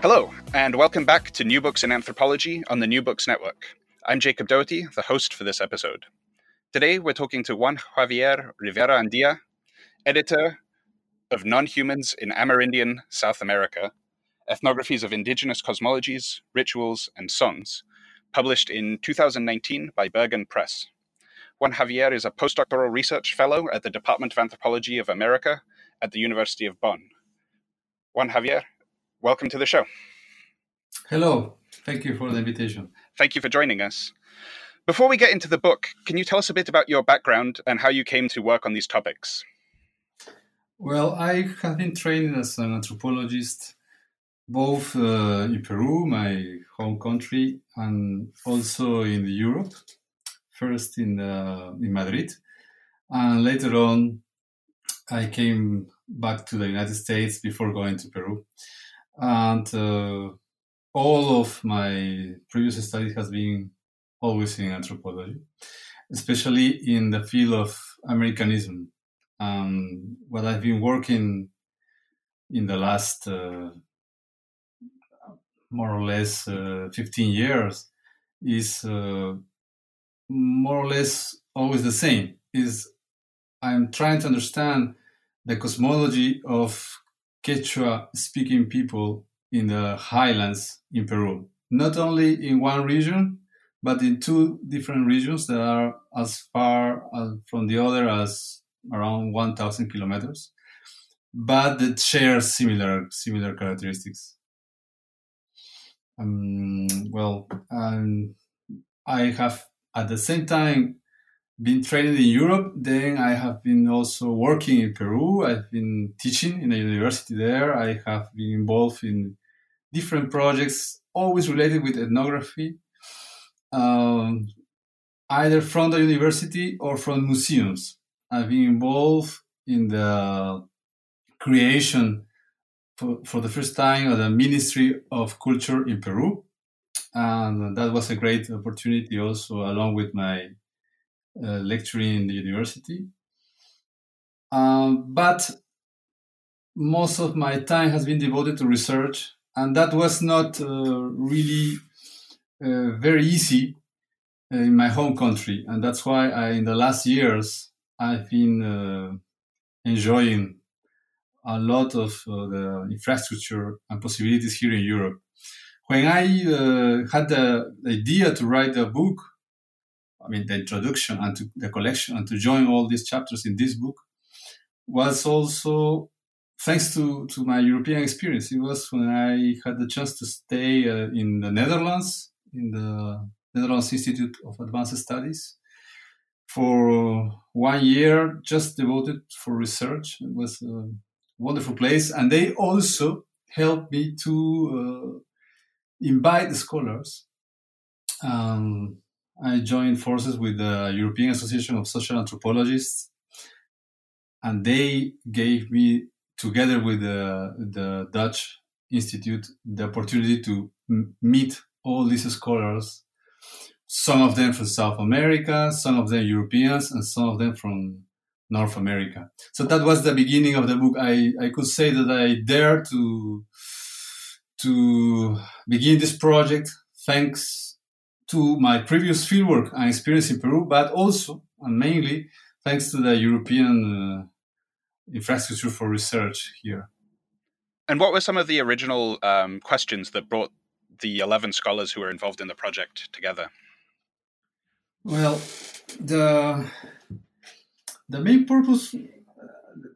Hello, and welcome back to New Books in Anthropology on the New Books Network. I'm Jacob Doherty, the host for this episode. Today, we're talking to Juan Javier Rivera-Andia, editor of Non-Humans in Amerindian South America: Ethnographies of Indigenous Cosmologies, Rituals, and Songs, published in 2019 by Berg Press. Juan Javier is a postdoctoral research fellow at the Department of Anthropology of America at the University of Bonn. Juan Javier, welcome to the show. Hello. Thank you for the invitation. Thank you for joining us. Before we get into the book, can you tell us a bit about your background and how you came to work on these topics? Well, I have been trained as an anthropologist, both in Peru, my home country, and also in Europe, first in Madrid. And later on, I came back to the United States before going to Peru. And all of my previous studies has been always in anthropology, especially in the field of Americanism. What I've been working in the last more or less 15 years is more or less always the same. Is I'm trying to understand the cosmology of Quechua-speaking people in the highlands in Peru, not only in one region, but in two different regions that are as far from the other as around 1,000 kilometers, but that share similar characteristics. I have at the same time been trained in Europe, then I have been also working in Peru. I've been teaching in a university there. I have been involved in different projects, always related with ethnography, either from the university or from museums. I've been involved in the creation for the first time of the Ministry of Culture in Peru. And that was a great opportunity also, along with my lecturing in the university. But most of my time has been devoted to research, and that was not really very easy in my home country. And that's why in the last years, I've been enjoying a lot of the infrastructure and possibilities here in Europe. When I had the idea to write a book, the introduction and to the collection and to join all these chapters in this book, was also thanks to my European experience. It was when I had the chance to stay in the Netherlands, in the Netherlands Institute of Advanced Studies, for 1 year, just devoted for research. It was a wonderful place. And they also helped me to invite the scholars. I joined forces with the European Association of Social Anthropologists, and they gave me, together with the Dutch Institute, the opportunity to meet all these scholars, some of them from South America, some of them Europeans, and some of them from North America. So that was the beginning of the book. I could say that I dare to begin this project thanks to my previous fieldwork and experience in Peru, but also and mainly thanks to the European infrastructure for research here. And what were some of the original questions that brought the 11 scholars who were involved in the project together? Well, the main purpose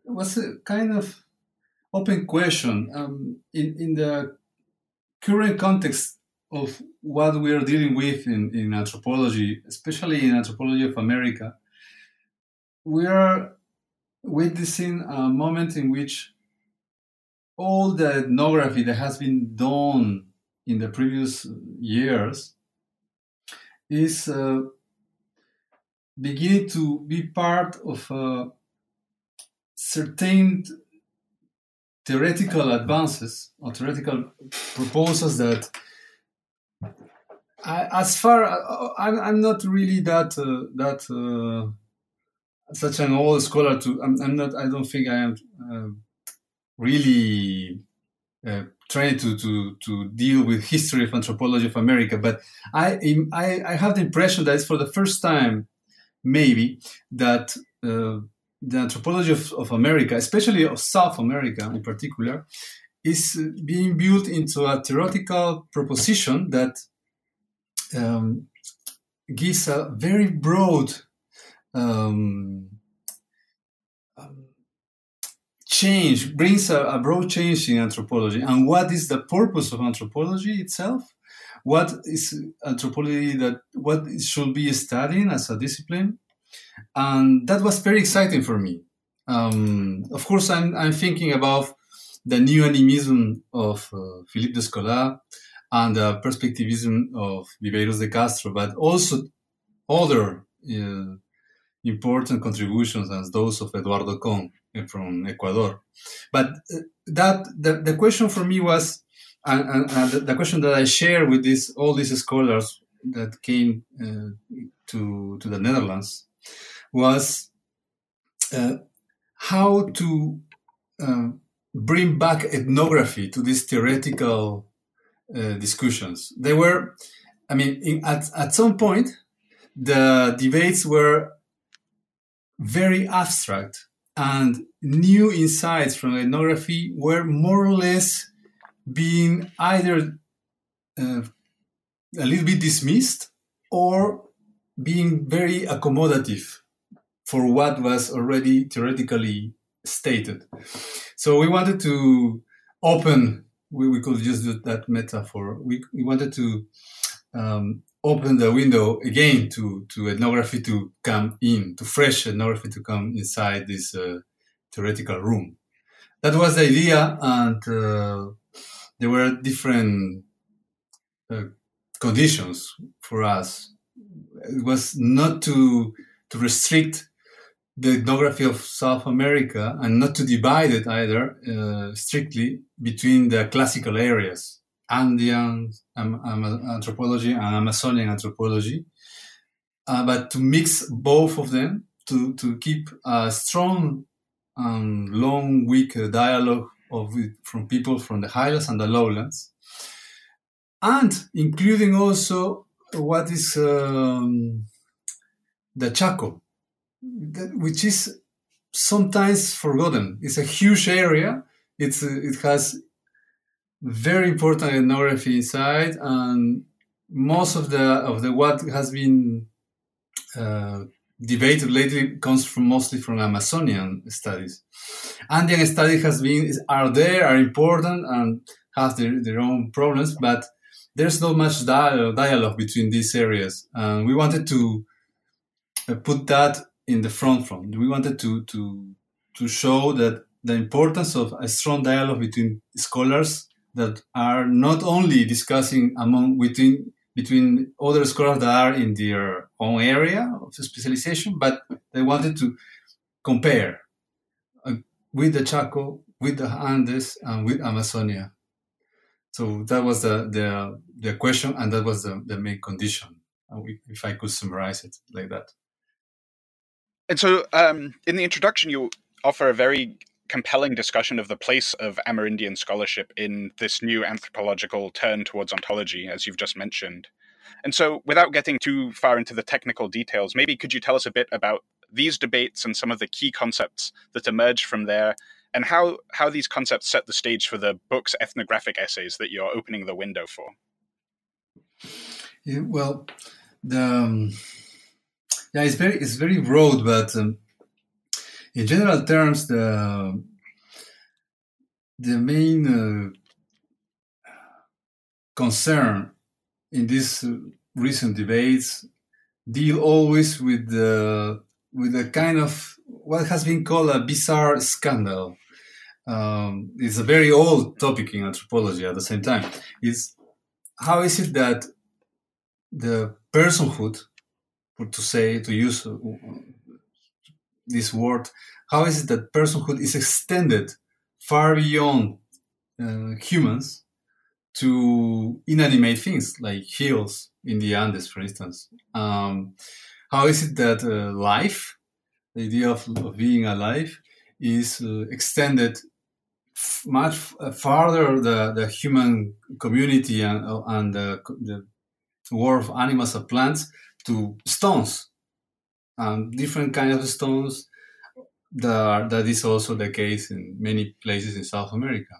was a kind of open question. In the current context of what we are dealing with in anthropology, especially in anthropology of America, we are witnessing a moment in which all the ethnography that has been done in the previous years is beginning to be part of certain theoretical advances or theoretical proposals that I'm not really such an old scholar to, I don't think I am really trained to deal with history of anthropology of America, but I have the impression that it's for the first time, maybe, that the anthropology of America, especially of South America in particular, is being built into a theoretical proposition that gives a very broad change, brings a broad change in anthropology. And what is the purpose of anthropology itself? What is anthropology what it should be studying as a discipline? And that was very exciting for me. Of course, I'm thinking about the new animism of Philippe Descola and the perspectivism of Viveiros de Castro, but also other important contributions as those of Eduardo Kohn from Ecuador. But the question for me was, the question that I share with all these scholars that came to the Netherlands was how to bring back ethnography to these theoretical discussions. They were, at some point, the debates were very abstract, and new insights from ethnography were more or less being either a little bit dismissed or being very accommodative for what was already theoretically stated. So we wanted to open, we could just do that metaphor, we wanted to open the window again to ethnography to come in, to fresh ethnography to come inside this theoretical room. That was the idea, and there were different conditions for us. It was not to restrict the ethnography of South America and not to divide it either strictly between the classical areas, Andean anthropology and Amazonian anthropology, but to mix both of them to keep a strong and long, weak dialogue from people from the highlands and the lowlands, and including also what is the Chaco, which is sometimes forgotten. It's a huge area. It has very important ethnography inside, and most of the what has been debated lately comes mostly from Amazonian studies. Andean studies are important and have their own problems, but there's not much dialogue between these areas. And we wanted to put that in the front. We wanted to show that the importance of a strong dialogue between scholars that are not only discussing between other scholars that are in their own area of specialization, but they wanted to compare with the Chaco, with the Andes, and with Amazonia. So that was the question, and that was the main condition, if I could summarize it like that. And so in the introduction, you offer a very compelling discussion of the place of Amerindian scholarship in this new anthropological turn towards ontology, as you've just mentioned. And so without getting too far into the technical details, maybe could you tell us a bit about these debates and some of the key concepts that emerge from there, and how these concepts set the stage for the book's ethnographic essays that you're opening the window for? Yeah, well, it's very broad, but in general terms, the main concern in these recent debates deal always with a kind of what has been called a bizarre scandal, It's a very old topic in anthropology at the same time, is how is it that the personhood, to use this word, how is it that personhood is extended far beyond humans to inanimate things like hills in the Andes, for instance? How is it that life, the idea of being alive, is extended much farther the human community and the world of animals and plants to stones, different kinds of stones? That is also the case in many places in South America.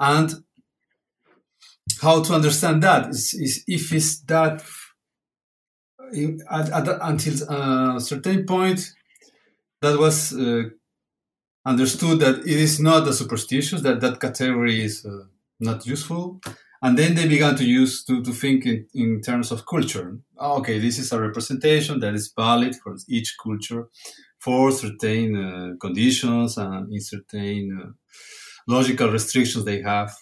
And how to understand that is if it's that until a certain point that was understood that it is not a superstition, that category is not useful. And then they began to think in terms of culture. Okay, this is a representation that is valid for each culture for certain conditions and in certain logical restrictions they have.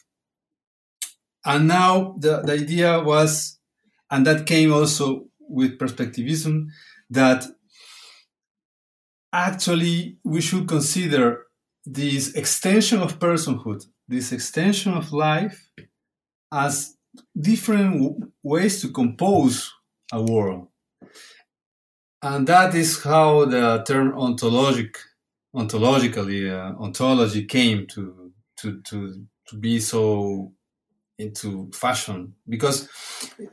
And now the idea was, and that came also with perspectivism, that actually we should consider this extension of personhood, this extension of life, as different ways to compose a world. And that is how the term ontology came to be so into fashion, because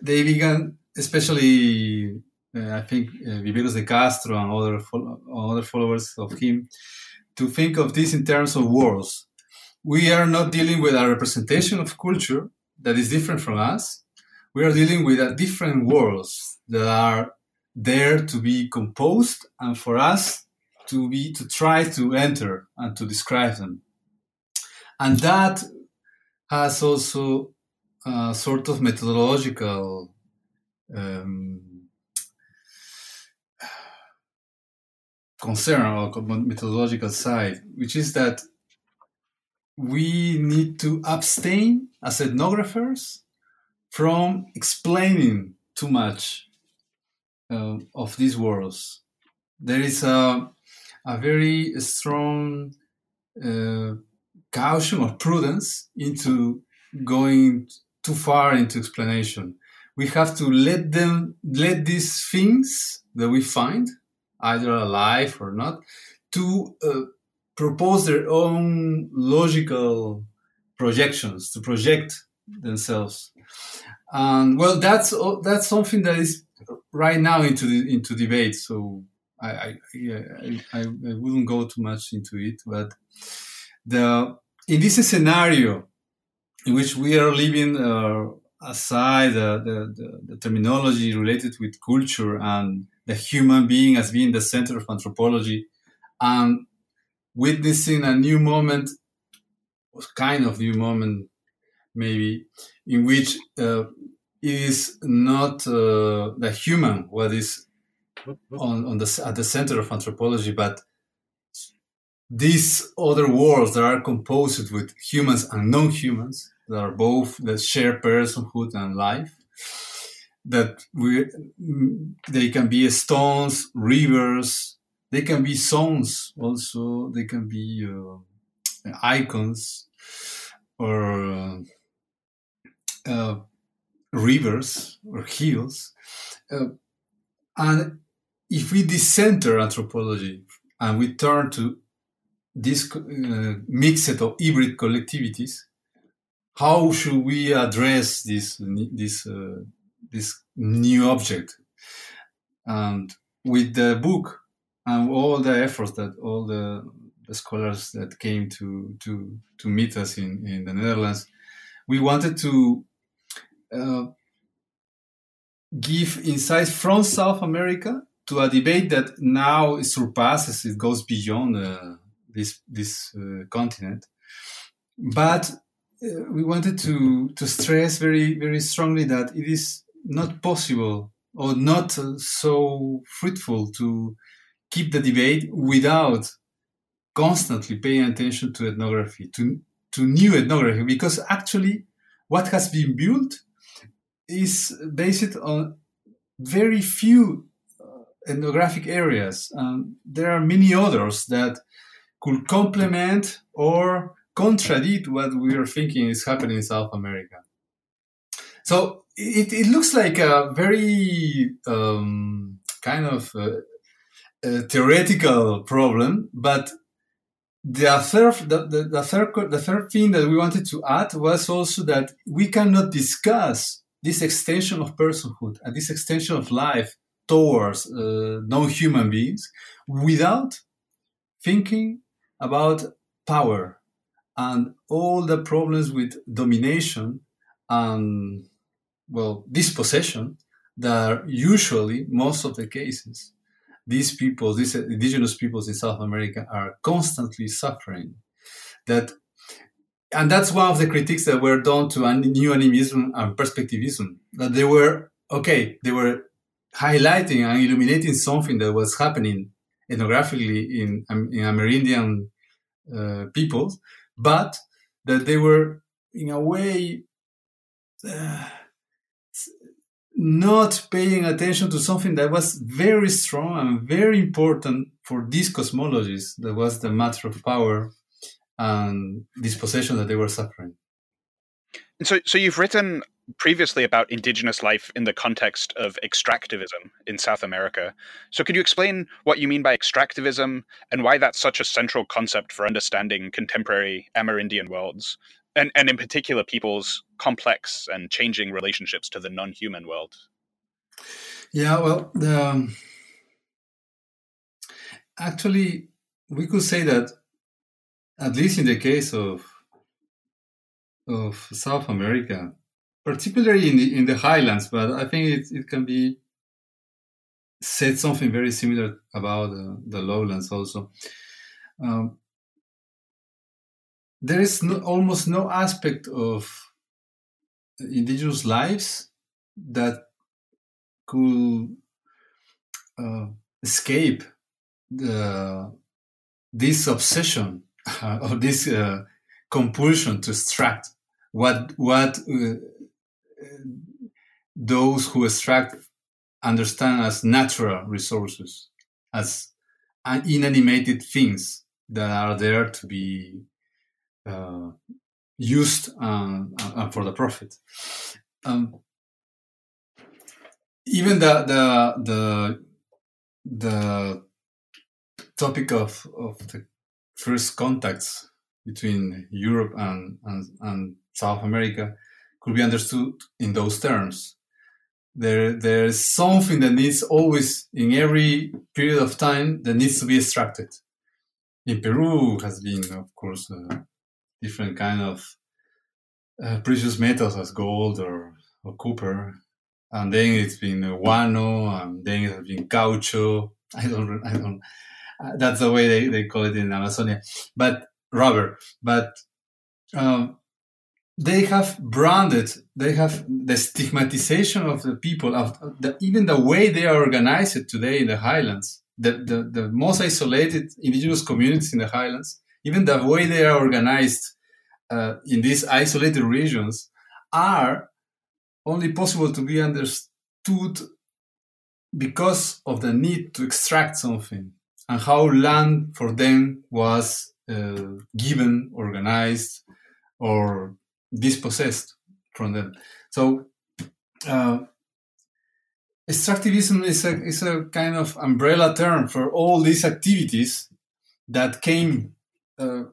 they began, especially I think Viveiros de Castro and other followers of him, to think of this in terms of worlds. We are not dealing with a representation of culture that is different from us. We are dealing with different worlds that are there to be composed and for us to try to enter and to describe them. And that has also a sort of methodological concern or methodological side, which is that we need to abstain as ethnographers from explaining too much of these worlds. There is a very strong caution or prudence into going too far into explanation. We have to let these things that we find, either alive or not, to propose their own logical projections, to project themselves. And well, that's something that is right now into debate, so I wouldn't go too much into it. But in this scenario in which we are living aside the terminology related with culture and the human being as being the center of anthropology, and witnessing a new moment, kind of new moment maybe, in which it is not the human what is at the center of anthropology, but these other worlds that are composed with humans and non-humans, that are both that share personhood and life, that they can be stones, rivers, they can be songs also, they can be icons or rivers or hills. And if we decenter anthropology and we turn to these mixed or hybrid collectivities, how should we address this new object? And with the book and all the efforts that all the scholars that came to meet us in the Netherlands, we wanted to give insights from South America to a debate that now it surpasses, it goes beyond this continent. But we wanted to stress very, very strongly that it is not possible or not so fruitful to keep the debate without constantly paying attention to ethnography, to new ethnography, because actually what has been built is based on very few ethnographic areas. There are many others that could complement or contradict what we are thinking is happening in South America. So it looks like a very kind of theoretical problem, but the third thing that we wanted to add was also that we cannot discuss this extension of personhood and this extension of life towards non-human beings without thinking about power and all the problems with domination and, well, dispossession that are usually, most of the cases, these people, these indigenous peoples in South America are constantly suffering. And that's one of the critiques that were done to new animism and perspectivism, that they were highlighting and illuminating something that was happening ethnographically in Amerindian peoples, but that they were, in a way, not paying attention to something that was very strong and very important for these cosmologies, that was the matter of power and dispossession that they were suffering. And so you've written previously about indigenous life in the context of extractivism in South America. So could you explain what you mean by extractivism and why that's such a central concept for understanding contemporary Amerindian worlds, and in particular people's complex and changing relationships to the non-human world? Yeah, well, actually, we could say that, at least in the case of South America, particularly in the highlands, but I think it can be said something very similar about the lowlands also. There is almost no aspect of indigenous lives that could escape this obsession or this compulsion to extract what those who extract understand as natural resources, as inanimated things that are there to be used for the profit. Even the topic of the first contacts between Europe and South America could be understood in those terms. There's something that needs always, in every period of time, that needs to be extracted. In Peru has been, of course, different kind of precious metals as gold or copper, and then it's been guano, and then it has been caucho. I don't. That's the way they call it in Amazonia, but rubber. But they have branded. They have the stigmatization of the people, even the way they are organized today in the highlands. The most isolated indigenous communities in the highlands, even the way they are organized in these isolated regions, are only possible to be understood because of the need to extract something and how land for them was given, organized, or dispossessed from them. So extractivism is a kind of umbrella term for all these activities that came to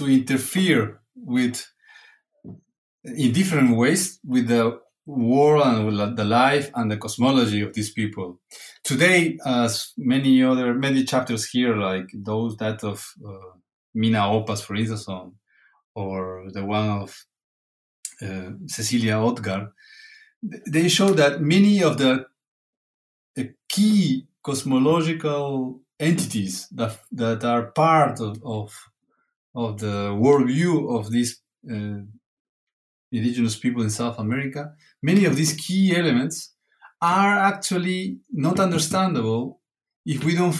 interfere in different ways with the world and with the life and the cosmology of these people. Today, as many chapters here, like that of Mina Opas, for instance, or the one of Cecilia Ottgar, they show that many of the key cosmological entities that are part of the worldview of these indigenous people in South America, many of these key elements are actually not understandable if we don't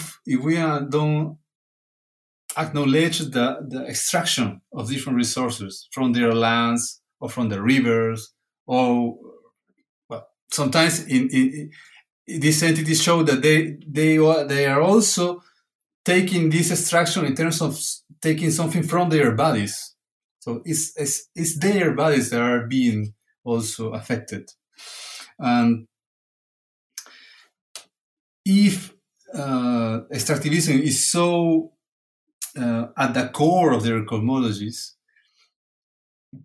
acknowledged the extraction of different resources from their lands or from the rivers, or well, sometimes in these entities show that they are also taking this extraction in terms of taking something from their bodies. So it's their bodies that are being also affected. And if extractivism is so at the core of their cosmologies,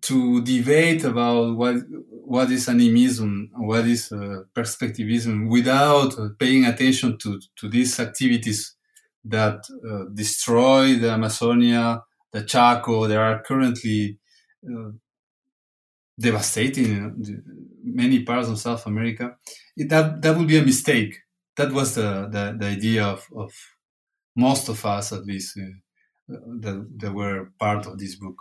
to debate about what is animism, what is perspectivism, without paying attention to these activities that destroy the Amazonia, the Chaco, that are currently devastating many parts of South America, that would be a mistake. That was the idea of most of us, at least, that were part of this book.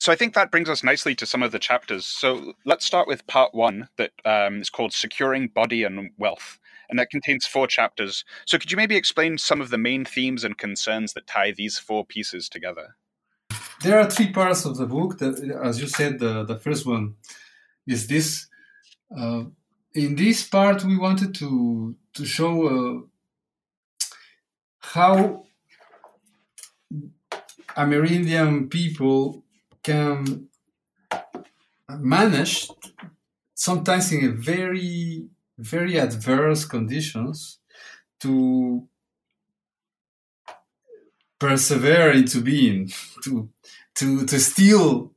So I think that brings us nicely to some of the chapters. So let's start with part one that is called Securing Body and Wealth, and that contains 4 chapters. So could you maybe explain some of the main themes and concerns that tie these 4 pieces together? There are 3 parts of the book. That, as you said, the first one is this. In this part, we wanted to show how Amerindian people can manage, sometimes in a very, very adverse conditions, to persevere into being, to still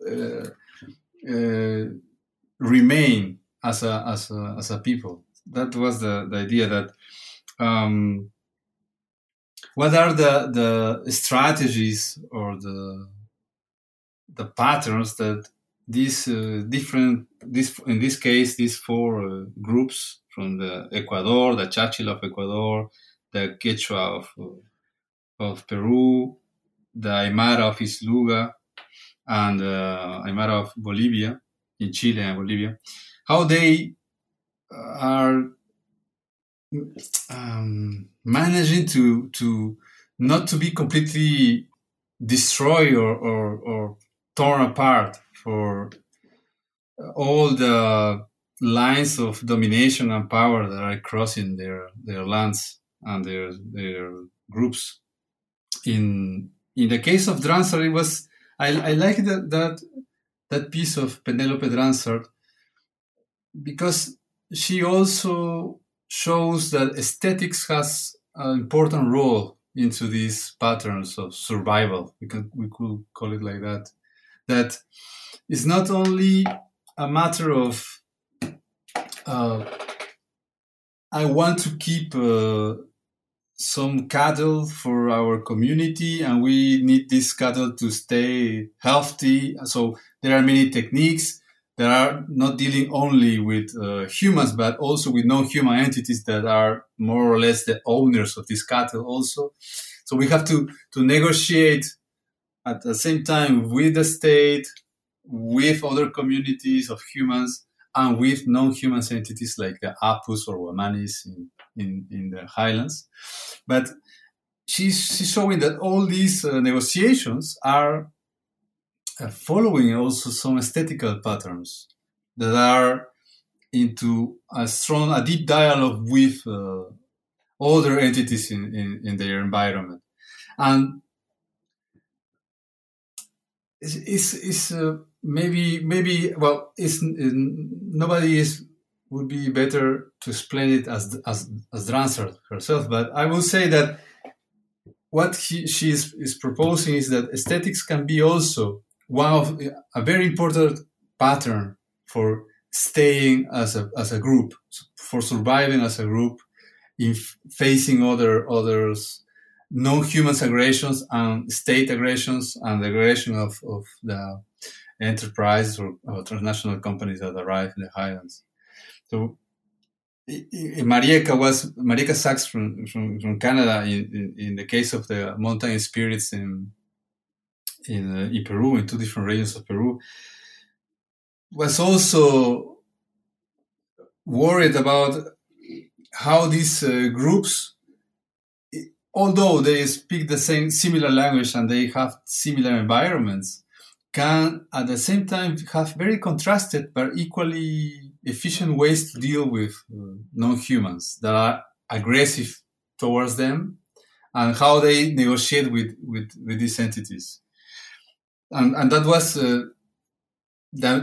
remain as a people. That was the idea. That what are the strategies or the patterns that these these 4 groups from the Ecuador, the Chachil of Ecuador, the Quechua of Peru, the Aymara of Isluga, and Aymara of Bolivia, in Chile and Bolivia, how they are managing to not to be completely destroyed or torn apart for all the lines of domination and power that are crossing their lands and their groups. In the case of Dransart, it was I like that piece of Penelope Dransart, because she also shows that aesthetics has an important role into these patterns of survival. We could call it like that. That it's not only a matter of I want to keep some cattle for our community, and we need this cattle to stay healthy. So there are many techniques that are not dealing only with humans, but also with non-human entities that are more or less the owners of this cattle also. So we have to negotiate at the same time with the state, with other communities of humans, and with non-human entities like the Apus or Wamanis in the highlands. But she's showing that all these negotiations are following also some aesthetical patterns that are into a deep dialogue with other entities in their environment. And it's would be better to explain it as Dransart herself, but I will say that what she is proposing is that aesthetics can be also one of a very important pattern for staying as a group, for surviving as a group, in facing others, non-human aggressions and state aggressions and the aggression of the enterprises or transnational companies that arrive in the highlands. So Marieka Sachs from Canada, in the case of the mountain spirits in Peru, in 2 different regions of Peru, was also worried about how these groups although they speak the same similar language and they have similar environments, can at the same time have very contrasted but equally efficient ways to deal with non-humans that are aggressive towards them, and how they negotiate with these entities. And that was the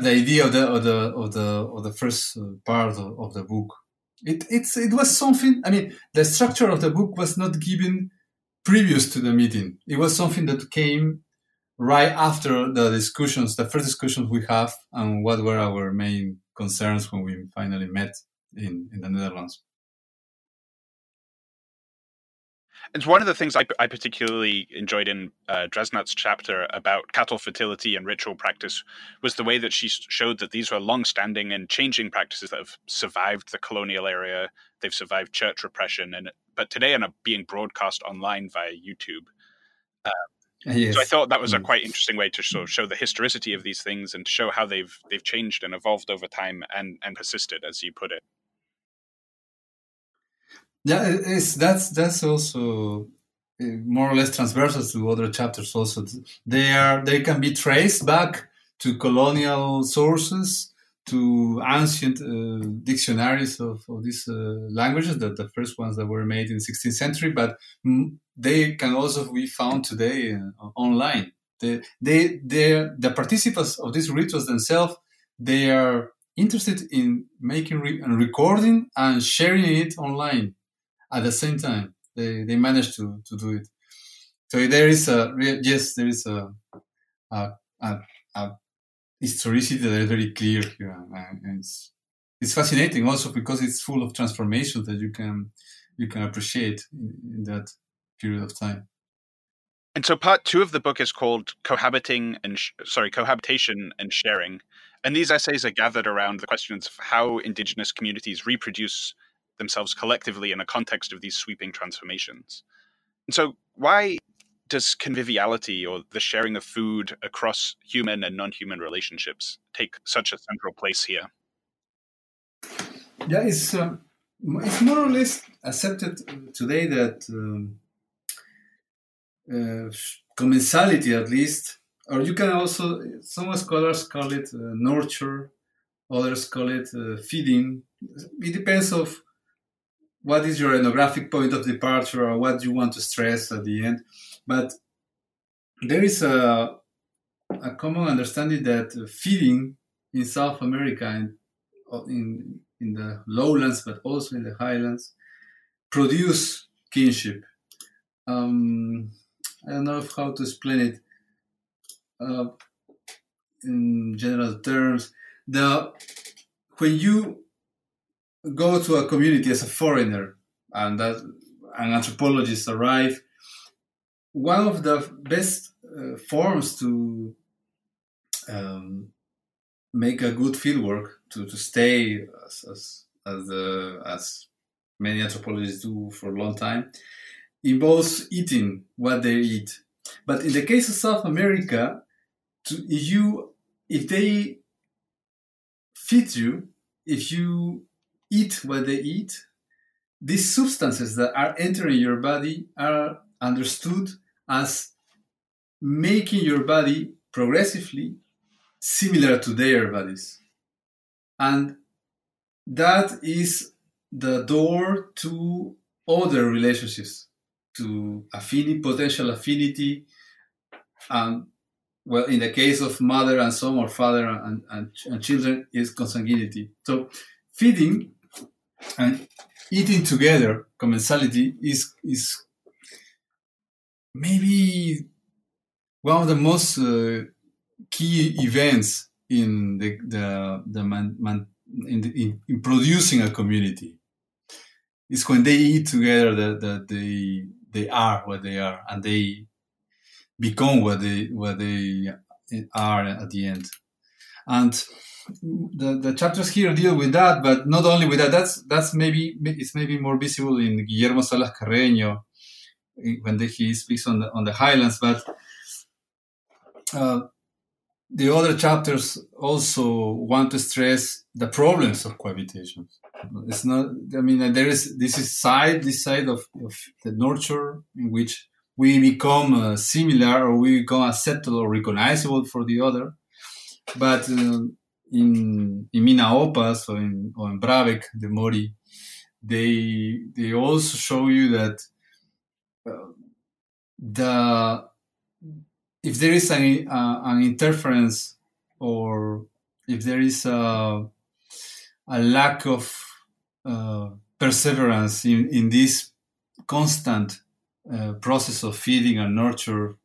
idea of the first part of the book. It was something. I mean, the structure of the book was not given previous to the meeting. It was something that came right after the discussions, the first discussions we have, and what were our main concerns when we finally met in the Netherlands. It's one of the things I particularly enjoyed in Dresnat's chapter about cattle fertility and ritual practice was the way that she showed that these were long-standing and changing practices that have survived the colonial era. They've survived church repression, but today are being broadcast online via YouTube. Yes. So I thought that was a quite interesting way to sort of show the historicity of these things and to show how they've changed and evolved over time and persisted, as you put it. Yeah, that's also more or less transversal to other chapters. Also, they can be traced back to colonial sources, to ancient dictionaries of these languages, that the first ones that were made in the 16th century. But they can also be found today online. The participants of these rituals themselves, they are interested in making and recording and sharing it online. At the same time, they managed to do it. So there is a historicity that is very clear here. And it's fascinating also because it's full of transformations that you can appreciate in that period of time. And so part two of the book is called Cohabitation and Sharing. And these essays are gathered around the questions of how indigenous communities reproduce themselves collectively in a context of these sweeping transformations. And so why does conviviality or the sharing of food across human and non-human relationships take such a central place here? Yeah, it's more or less accepted today that commensality, at least, or you can also, some scholars call it nurture, others call it feeding. It depends on what is your ethnographic point of departure or what you want to stress at the end. But there is a common understanding that feeding in South America, in the lowlands, but also in the highlands, produce kinship. I don't know how to explain it in general terms. When you go to a community as a foreigner and anthropologists arrive, one of the best forms to make a good fieldwork, to stay as many anthropologists do for a long time, involves eating what they eat. But in the case of South America, if they feed you, if you eat what they eat, these substances that are entering your body are understood as making your body progressively similar to their bodies. And that is the door to other relationships, to potential affinity. Well, in the case of mother and son, or father and children, is consanguinity. So feeding and eating together, commensality, is maybe one of the most key events in in producing a community. It's when they eat together that they are what they are, and they become what they are at the end. And the chapters here deal with that, but not only with that. That's maybe more visible in Guillermo Salas Carreño when he speaks on the highlands, but the other chapters also want to stress the problems of cohabitation. It's not, I mean, there is this side of the nurture in which we become similar or we become acceptable or recognizable for the other. But in Mina Opas or in Bravek, the Mori, they also show you that if there is an interference or if there is a lack of perseverance in this constant process of feeding and nurture,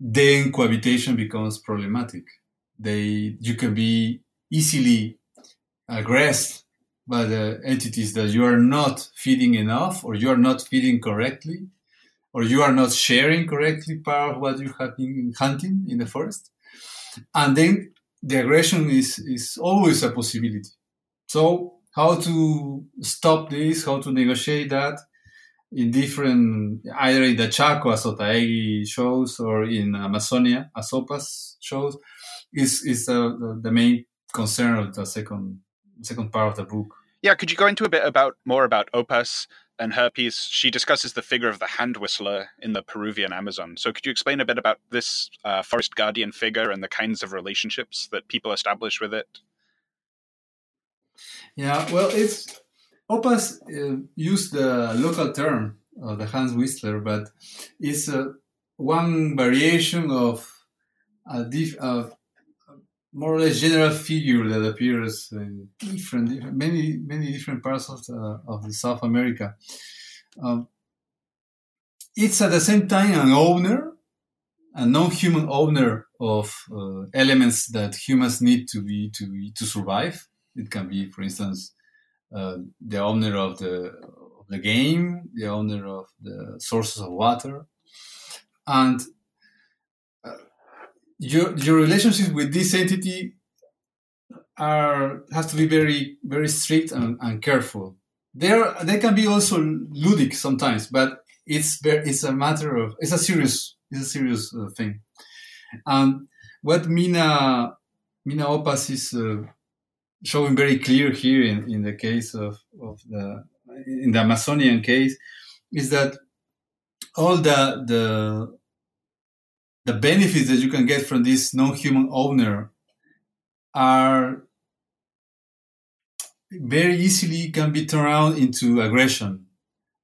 then cohabitation becomes problematic. You can be easily aggressed by the entities that you are not feeding enough, or you are not feeding correctly, or you are not sharing correctly part of what you have been hunting in the forest. And then the aggression is always a possibility. So how to stop this, how to negotiate that in different, either in the Chaco, as Otaegui shows, or in Amazonia, as Opas shows, is the main concern of the second part of the book. Yeah, could you go into a bit more about Opas and her piece? She discusses the figure of the hand whistler in the Peruvian Amazon. So could you explain a bit about this forest guardian figure and the kinds of relationships that people establish with it? Yeah, well, it's Opas used the local term of the hand whistler, but it's one variation of a more or less general figure that appears in many different parts of the South America. It's at the same time an owner, a non-human owner of elements that humans need to survive. It can be, for instance, the owner of the game, the owner of the sources of water, and your relationships with this entity have to be very, very strict and careful. They can be also ludic sometimes, but it's a serious thing. And what Mina Opas is showing very clear here in the case in the Amazonian case is that all the benefits that you can get from this non-human owner are very easily can be turned around into aggression.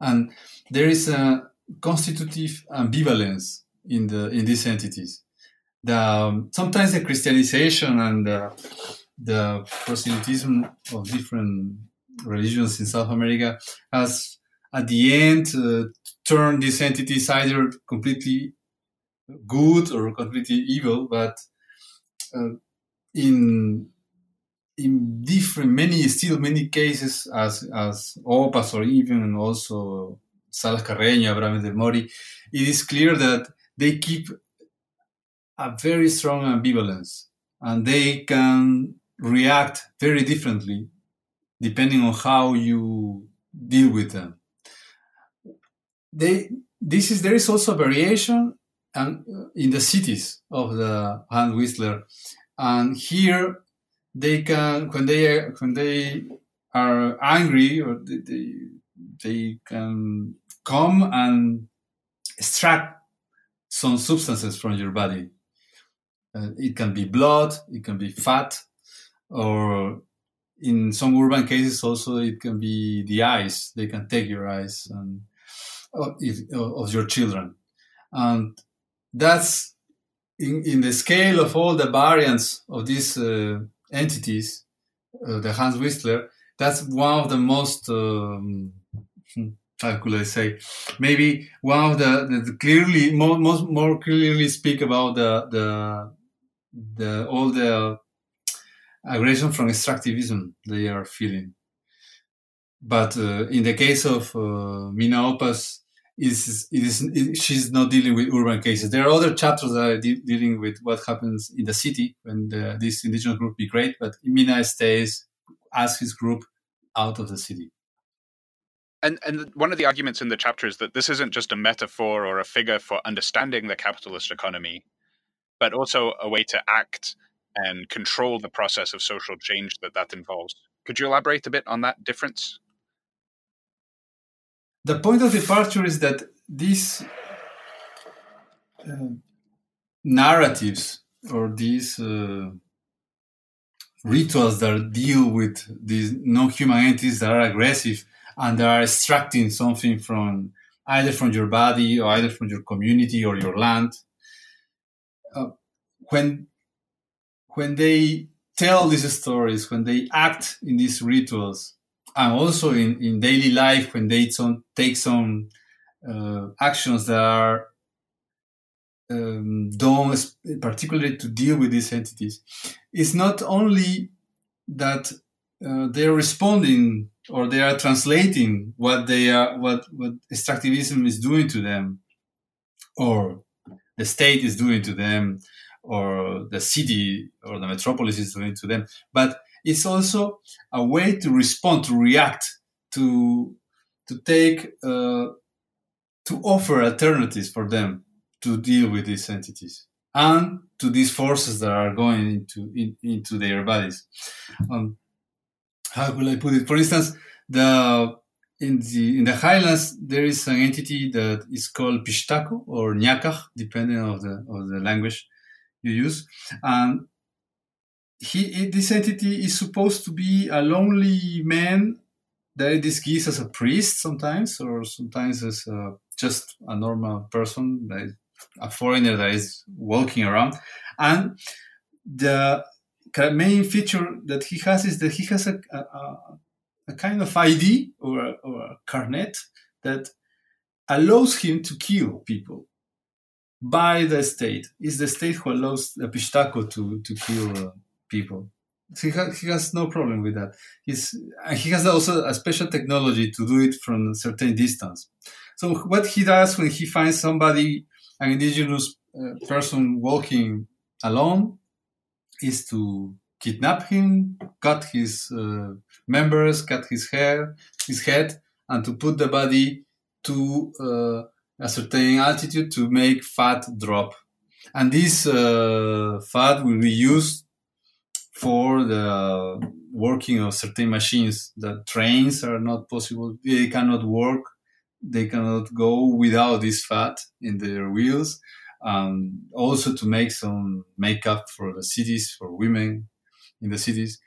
And there is a constitutive ambivalence in these entities. Sometimes the Christianization and the proselytism of different religions in South America has, at the end, turned these entities either completely good or completely evil, but in many cases, as Opas or even also Salas Carreño, Abraham de Mori, it is clear that they keep a very strong ambivalence, and they can react very differently depending on how you deal with them. There is also variation in the cities of the hand whistler, and here they can, when they are angry, or they can come and extract some substances from your body. It can be blood, it can be fat, or in some urban cases also it can be the eyes. They can take your eyes of your children. And that's in the scale of all the variants of these entities, the Hans Whistler, that's one of the most, how could I say, maybe one of the clearly, more clearly speak about the all the aggression from extractivism they are feeling. But in the case of Mina Opas, she's not dealing with urban cases. There are other chapters that are dealing with what happens in the city when this indigenous group migrate, but Mina stays as his group out of the city. And one of the arguments in the chapter is that this isn't just a metaphor or a figure for understanding the capitalist economy, but also a way to act and control the process of social change that involves. Could you elaborate a bit on that difference? The point of departure is that these narratives or these rituals that deal with these non-human entities that are aggressive and that are extracting something from either from your body or either from your community or your land, when they tell these stories, when they act in these rituals, and also in daily life when they take some actions that are done particularly to deal with these entities, it's not only that they're responding or they are translating what extractivism is doing to them, or the state is doing to them, or the city or the metropolis is doing to them, but it's also a way to respond, to react, to offer alternatives for them to deal with these entities and to these forces that are going into their bodies. How will I put it? For instance, in the highlands there is an entity that is called Pishtaco or Ñakaj, depending on the language you use, and this entity is supposed to be a lonely man that is disguised as a priest sometimes, or sometimes as just a normal person, a foreigner that is walking around. And the main feature that he has is that he has a kind of ID or a carnet that allows him to kill people by the state. It's the state who allows the Pishtaco to kill people. He has no problem with that. He has also a special technology to do it from a certain distance. So what he does when he finds somebody, an indigenous person walking alone, is to kidnap him, cut his members, cut his hair, his head, and to put the body to a certain altitude to make fat drop. And this fat will be used for the working of certain machines. The trains are not possible. They cannot work. They cannot go without this fat in their wheels. Also to make some makeup for the cities, for women in the cities.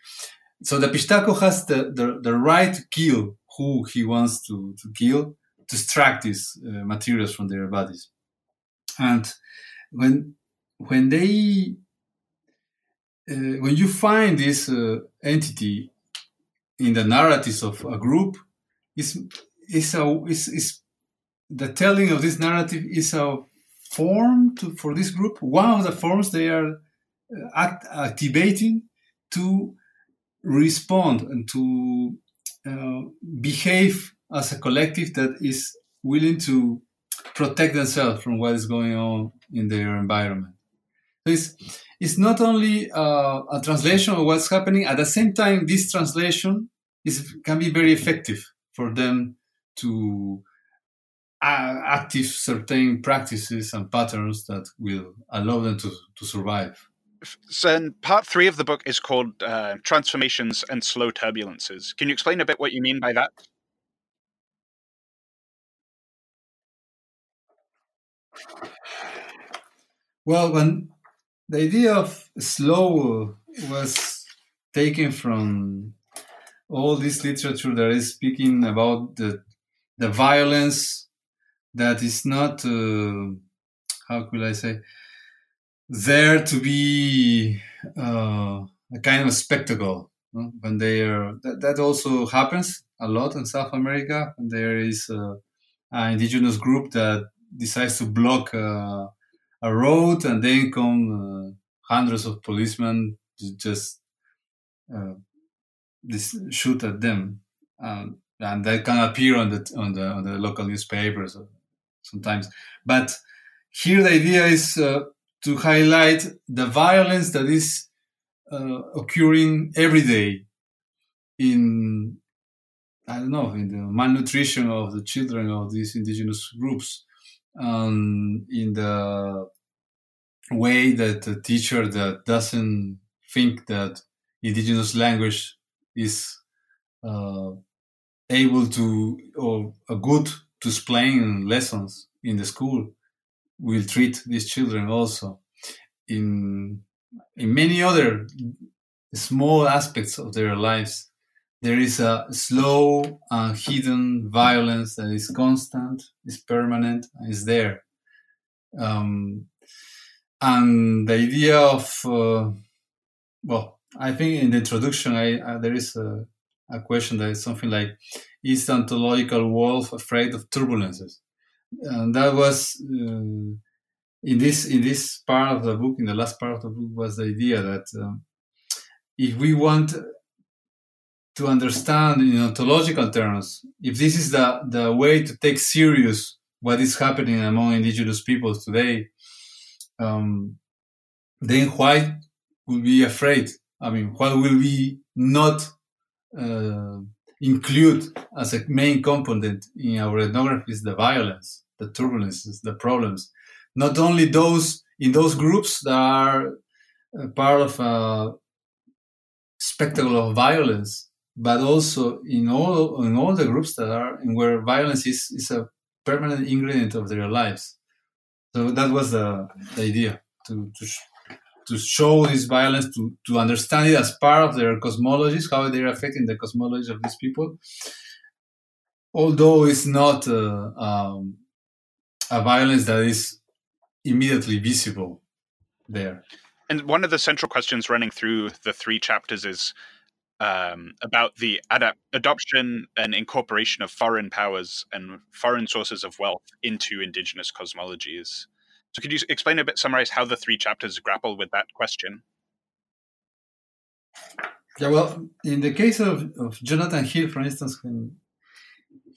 So the Pishtaco has the right to kill who he wants to kill, to extract these materials from their bodies. And when you find this entity in the narratives of a group, the telling of this narrative is a form for this group. One of the forms they are activating to respond and to behave as a collective that is willing to protect themselves from what is going on in their environment. It's not only a translation of what's happening. At the same time, this translation can be very effective for them to active certain practices and patterns that will allow them to survive. So part 3 of the book is called Transformations and Slow Turbulences. Can you explain a bit what you mean by that? Well, when the idea of slow was taken from all this literature that is speaking about the violence that is not, how could I say, there to be a kind of spectacle. No? When they are, that also happens a lot in South America. And there is an indigenous group that decides to block a road, and then come hundreds of policemen to just shoot at them, and that can appear on the local newspapers sometimes. But here the idea is to highlight the violence that is occurring every day in the malnutrition of the children of these indigenous groups. In the way that a teacher that doesn't think that indigenous language is able to, or a good to explain lessons in the school, will treat these children also in many other small aspects of their lives. There is a slow and hidden violence that is constant, is permanent, and is there. And the idea of, I think in the introduction, there is a question that is something like, is the ontological wolf afraid of turbulences? And that was, in this part of the book, in the last part of the book, was the idea that if we want to understand in ontological terms, if this is the way to take serious what is happening among indigenous peoples today, then why will be afraid? I mean, what will we not include as a main component in our ethnographies? The violence, the turbulences, the problems. Not only those in those groups that are part of a spectacle of violence, but also in all the groups that are and where violence is a permanent ingredient of their lives. So that was the idea, to show this violence, to understand it as part of their cosmologies, how they're affecting the cosmology of these people. Although it's not a violence that is immediately visible there. And one of the central questions running through the three chapters is about the adoption and incorporation of foreign powers and foreign sources of wealth into indigenous cosmologies. So could you explain a bit, summarize how the three chapters grapple with that question? Yeah, well, in the case of Jonathan Hill, for instance, when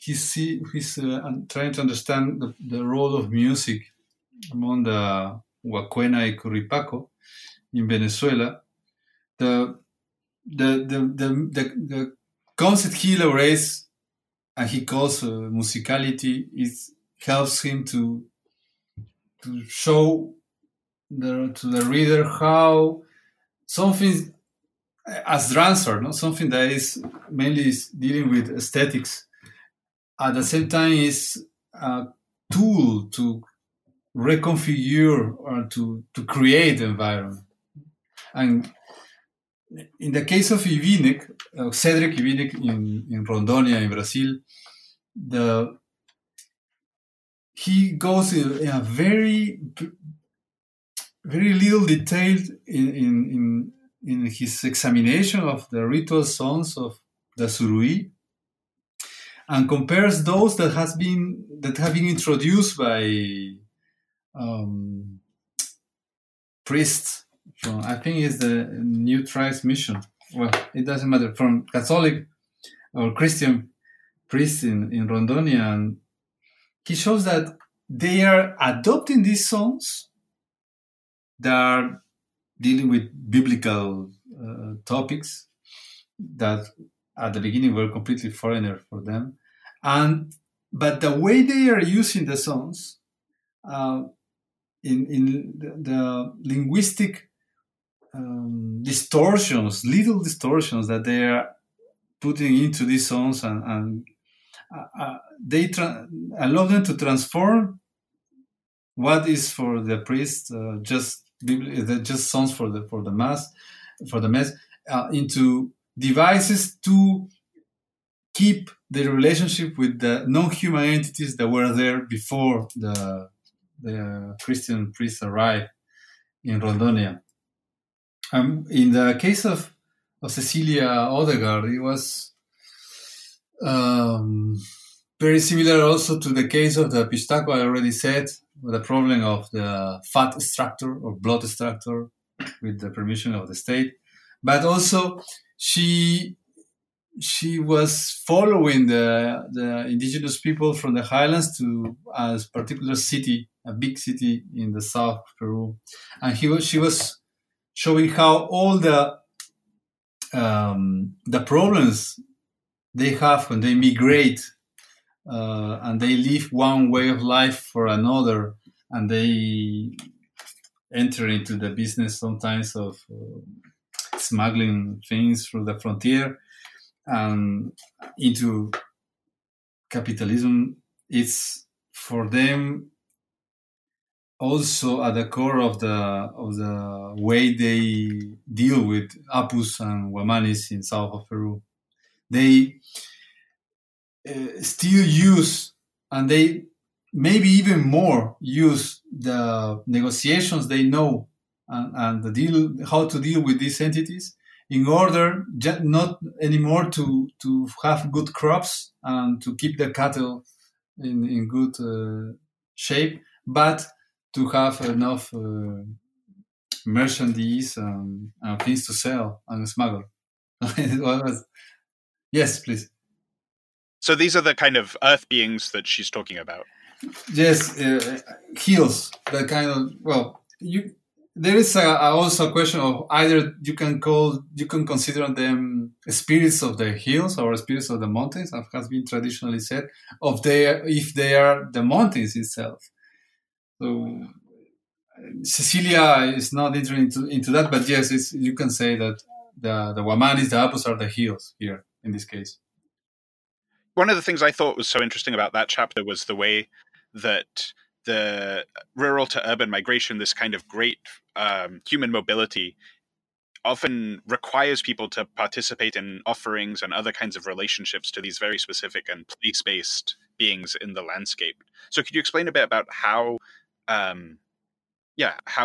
he's trying to understand the role of music among the Huaquena and Curripaco in Venezuela, the concept he elaborates and he calls musicality helps him to show to the reader how something as Dransart, no, something that is mainly dealing with aesthetics, at the same time is a tool to reconfigure or to create environment. And in the case of Yvinec, Cédric Yvinec in Rondonia in Brazil, he goes in a very, very little detail in his examination of the ritual songs of the Surui, and compares those that have been introduced by priests from, I think it's the New Tribes Mission. Well, it doesn't matter, from Catholic or Christian priests in Rondonia. And he shows that they are adopting these songs that are dealing with biblical topics that at the beginning were completely foreigner for them. But the way they are using the songs, in the linguistic distortions, little distortions that they are putting into these songs, and they allow them to transform what is for the priest just songs for the mass into devices to keep the relationship with the non-human entities that were there before the Christian priests arrived in Rondonia. In the case of Cecilia Ottgar, it was very similar also to the case of the Pishtaco, I already said, with the problem of the fat structure or blood structure with the permission of the state. But also she was following the indigenous people from the highlands to a particular city, a big city in the south of Peru. And she was showing how all the problems they have when they migrate and they leave one way of life for another, and they enter into the business sometimes of smuggling things through the frontier and into capitalism. It's for them also at the core of the way they deal with Apus and Wamanis in south of Peru. They still use, and they maybe even more use, the negotiations they know and the deal, how to deal with these entities, in order not anymore to have good crops and to keep the cattle in good shape, but to have enough merchandise and things to sell and smuggle. Yes, please. So these are the kind of earth beings that she's talking about. Yes, hills. The kind of, well, there is also a question of either you can consider them spirits of the hills or spirits of the mountains, as has been traditionally said, if they are the mountains itself. So Cecilia is not entering into that, but yes, you can say that the Wamanis, the Apus, are the hills here in this case. One of the things I thought was so interesting about that chapter was the way that the rural to urban migration, this kind of great human mobility, often requires people to participate in offerings and other kinds of relationships to these very specific and place-based beings in the landscape. So could you explain a bit about how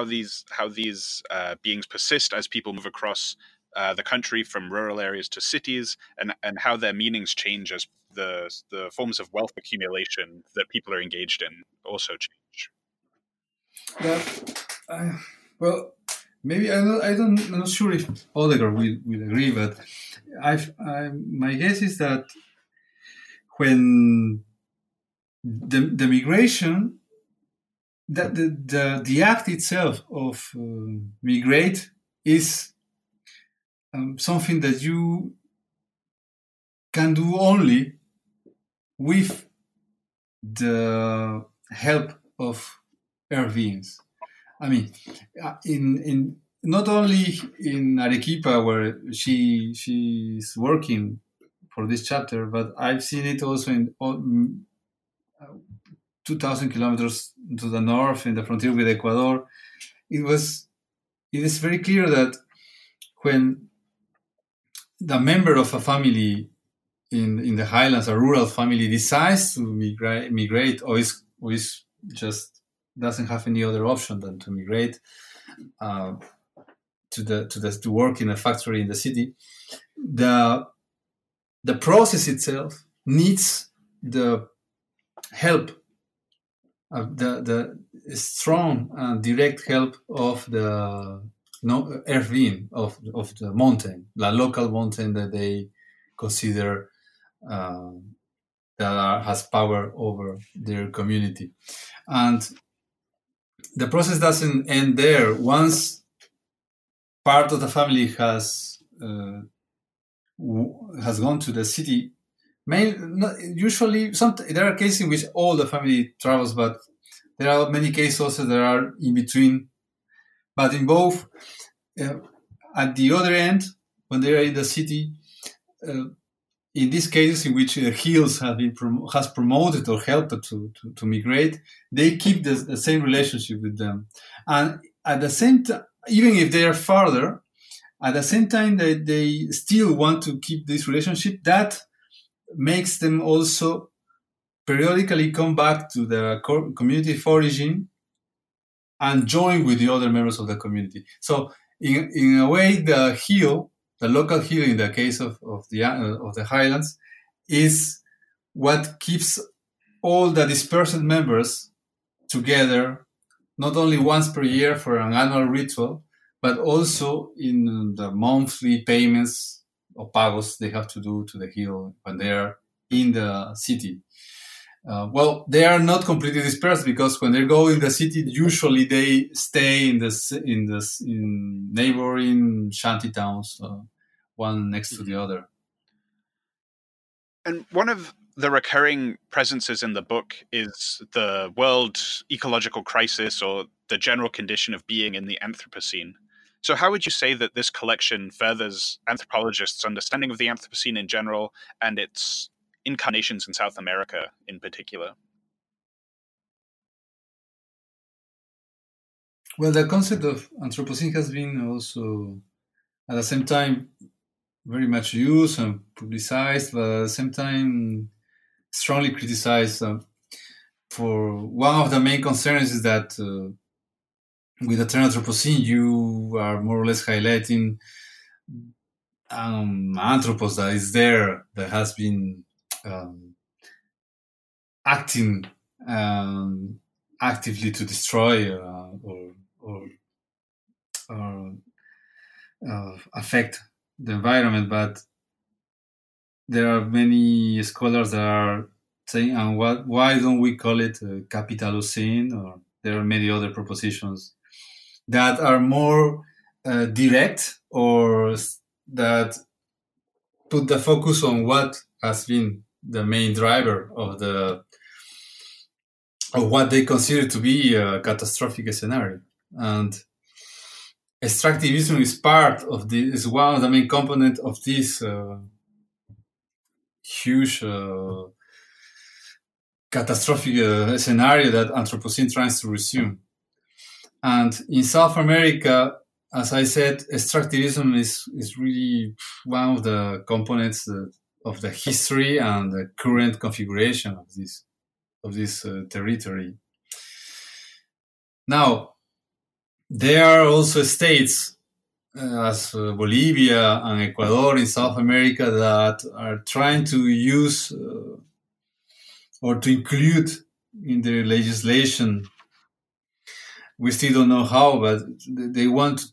these beings persist as people move across the country from rural areas to cities, and how their meanings change as the forms of wealth accumulation that people are engaged in also change? Well, maybe I'm not sure if Ottgar will agree, but my guess is that when the migration, that the act itself of migrate is something that you can do only with the help of earth beings. I mean, in not only in Arequipa, where she's working for this chapter, but I've seen it also in 2,000 kilometers to the north, in the frontier with Ecuador. It is very clear that when the member of a family in the highlands, a rural family, decides to migrate, or is just doesn't have any other option than to migrate to work in a factory in the city, the process itself needs the help, the strong and direct help of the earth being, of the mountain, the local mountain that they consider that has power over their community. And the process doesn't end there. Once part of the family has gone to the city, usually there are cases in which all the family travels, but there are many cases also that are in between. But in both, at the other end, when they are in the city, in these cases in which hills have been promoted or helped to migrate, they keep the same relationship with them. And at the same time, even if they are farther, at the same time they still want to keep this relationship, that makes them also periodically come back to the community of origin and join with the other members of the community. So in a way, the hill, the local hill in the case of the highlands, is what keeps all the dispersed members together, not only once per year for an annual ritual, but also in the monthly payments or pagos they have to do to the hill when they are in the city. Well, they are not completely dispersed, because when they go in the city, usually they stay in neighboring shanty towns, one next to the other. And one of the recurring presences in the book is the world ecological crisis, or the general condition of being in the Anthropocene. So how would you say that this collection furthers anthropologists' understanding of the Anthropocene in general and its incarnations in South America in particular? Well, the concept of Anthropocene has been also, at the same time, very much used and publicized, but at the same time, strongly criticized. For one of the main concerns is that with the term Anthropocene, you are more or less highlighting Anthropos that is there, that has been acting actively to destroy or affect the environment. But there are many scholars that are saying, and why don't we call it Capitalocene? Or there are many other propositions that are more direct, or that put the focus on what has been the main driver of what they consider to be a catastrophic scenario. And extractivism is part of this, is one of the main components of this huge catastrophic scenario that Anthropocene tries to resume. And in South America, as I said, extractivism is really one of the components of the history and the current configuration of this territory. Now, there are also states as Bolivia and Ecuador in South America that are trying to use or to include in their legislation. We still don't know how, but they want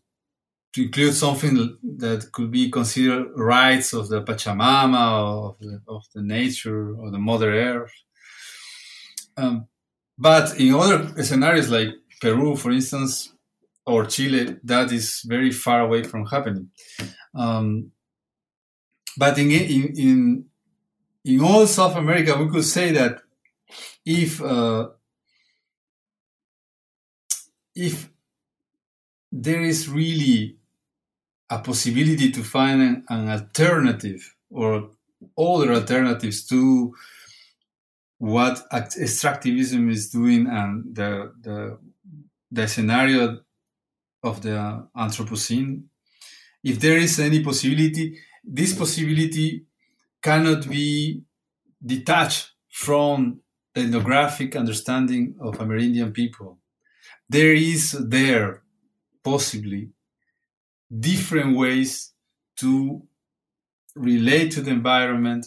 to include something that could be considered rights of the Pachamama, of the nature, or the Mother Earth. But in other scenarios like Peru, for instance, or Chile, that is very far away from happening. But in all South America, we could say that if there is really a possibility to find an alternative or other alternatives to what extractivism is doing and the scenario of the Anthropocene, if there is any possibility, this possibility cannot be detached from the ethnographic understanding of Amerindian people. There is there, possibly, different ways to relate to the environment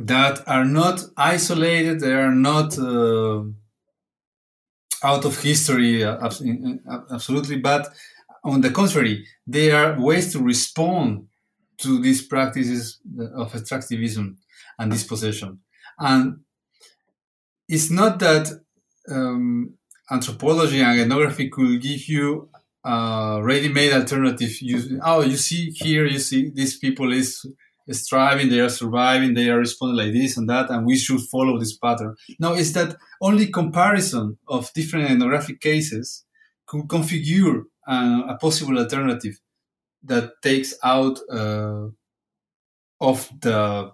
that are not isolated, they are not out of history, absolutely, but on the contrary, they are ways to respond to these practices of extractivism and dispossession. And it's not that anthropology and ethnography could give you a ready-made alternative. You see here, you see these people is striving, they are surviving, they are responding like this and that, and we should follow this pattern. No, it's that only comparison of different ethnographic cases could configure a possible alternative that takes out of the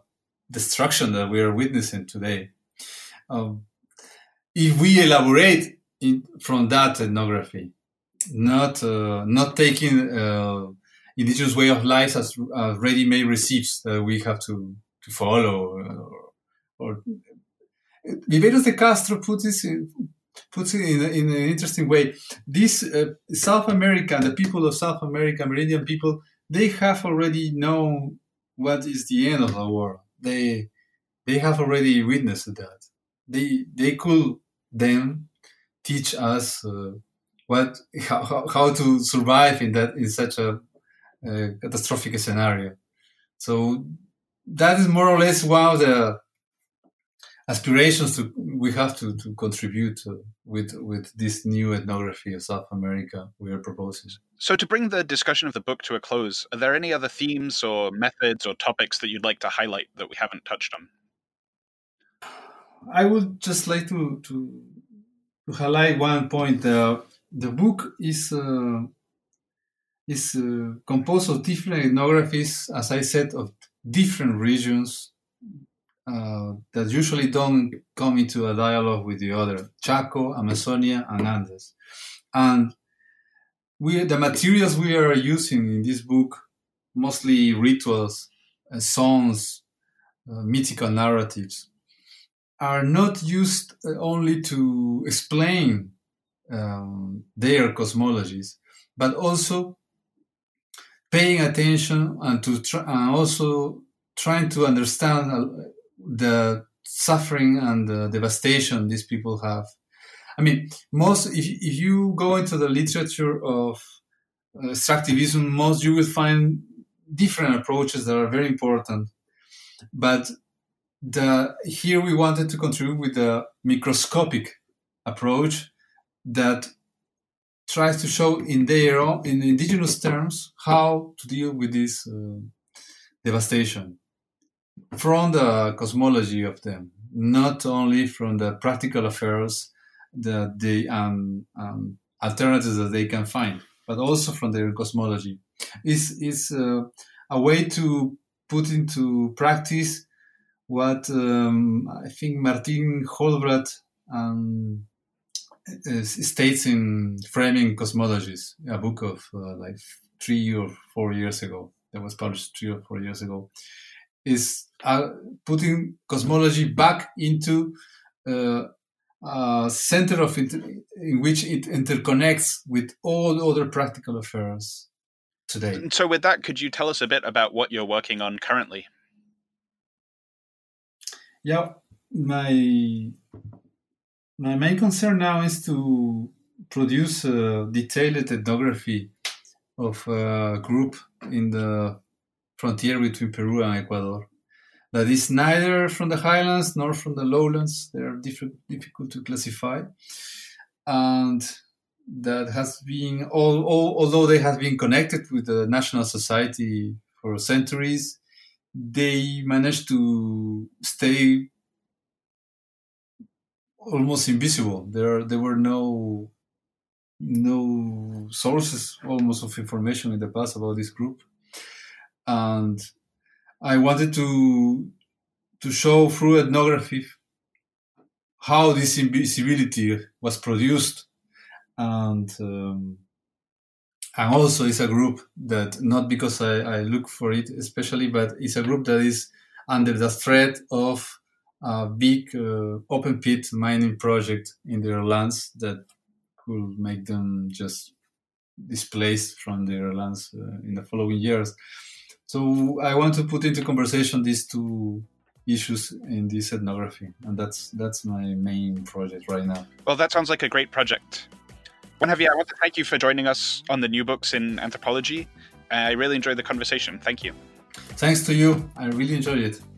destruction that we are witnessing today. If we elaborate from that ethnography, not taking indigenous way of life as ready-made receipts that we have to follow. Or Viveiros de Castro puts it in an interesting way. This South America, the people of South America, Amerindian people, they have already known what is the end of the world. They have already witnessed that. They could then teach us how to survive in such a catastrophic scenario. So that is more or less one of the aspirations we have to contribute with this new ethnography of South America we are proposing. So to bring the discussion of the book to a close, are there any other themes or methods or topics that you'd like to highlight that we haven't touched on? I would just like to highlight one point. The book is is composed of different ethnographies, as I said, of different regions that usually don't come into a dialogue with the other: Chaco, Amazonia, and Andes. And the materials we are using in this book, mostly rituals, songs, mythical narratives, are not used only to explain their cosmologies, but also paying attention and also trying to understand the suffering and the devastation these people have. I mean, if you go into the literature of extractivism, you will find different approaches that are very important. But here we wanted to contribute with a microscopic approach that tries to show in indigenous terms how to deal with this devastation from the cosmology of them, not only from the practical affairs that they alternatives that they can find, but also from their cosmology. It's a way to put into practice what I think Martin Holbrat states in Framing Cosmologies, a book of 3 or 4 years ago, that was published 3 or 4 years ago, is putting cosmology back into a center in which it interconnects with all other practical affairs today. So with that, could you tell us a bit about what you're working on currently? Yeah, my main concern now is to produce a detailed ethnography of a group in the frontier between Peru and Ecuador that is neither from the highlands nor from the lowlands. They are difficult to classify, and that has been, although they have been connected with the national society for centuries, they managed to stay almost invisible. There were no sources almost of information in the past about this group, and I wanted to show through ethnography how this invisibility was produced, and also it's a group that, not because I look for it especially, but it's a group that is under the threat of a big open pit mining project in their lands that could make them just displaced from their lands in the following years. So I want to put into conversation these two issues in this ethnography, and that's my main project right now. Well, that sounds like a great project. Juan Javier, I want to thank you for joining us on the New Books in Anthropology. I really enjoyed the conversation. Thank you. Thanks to you. I really enjoyed it.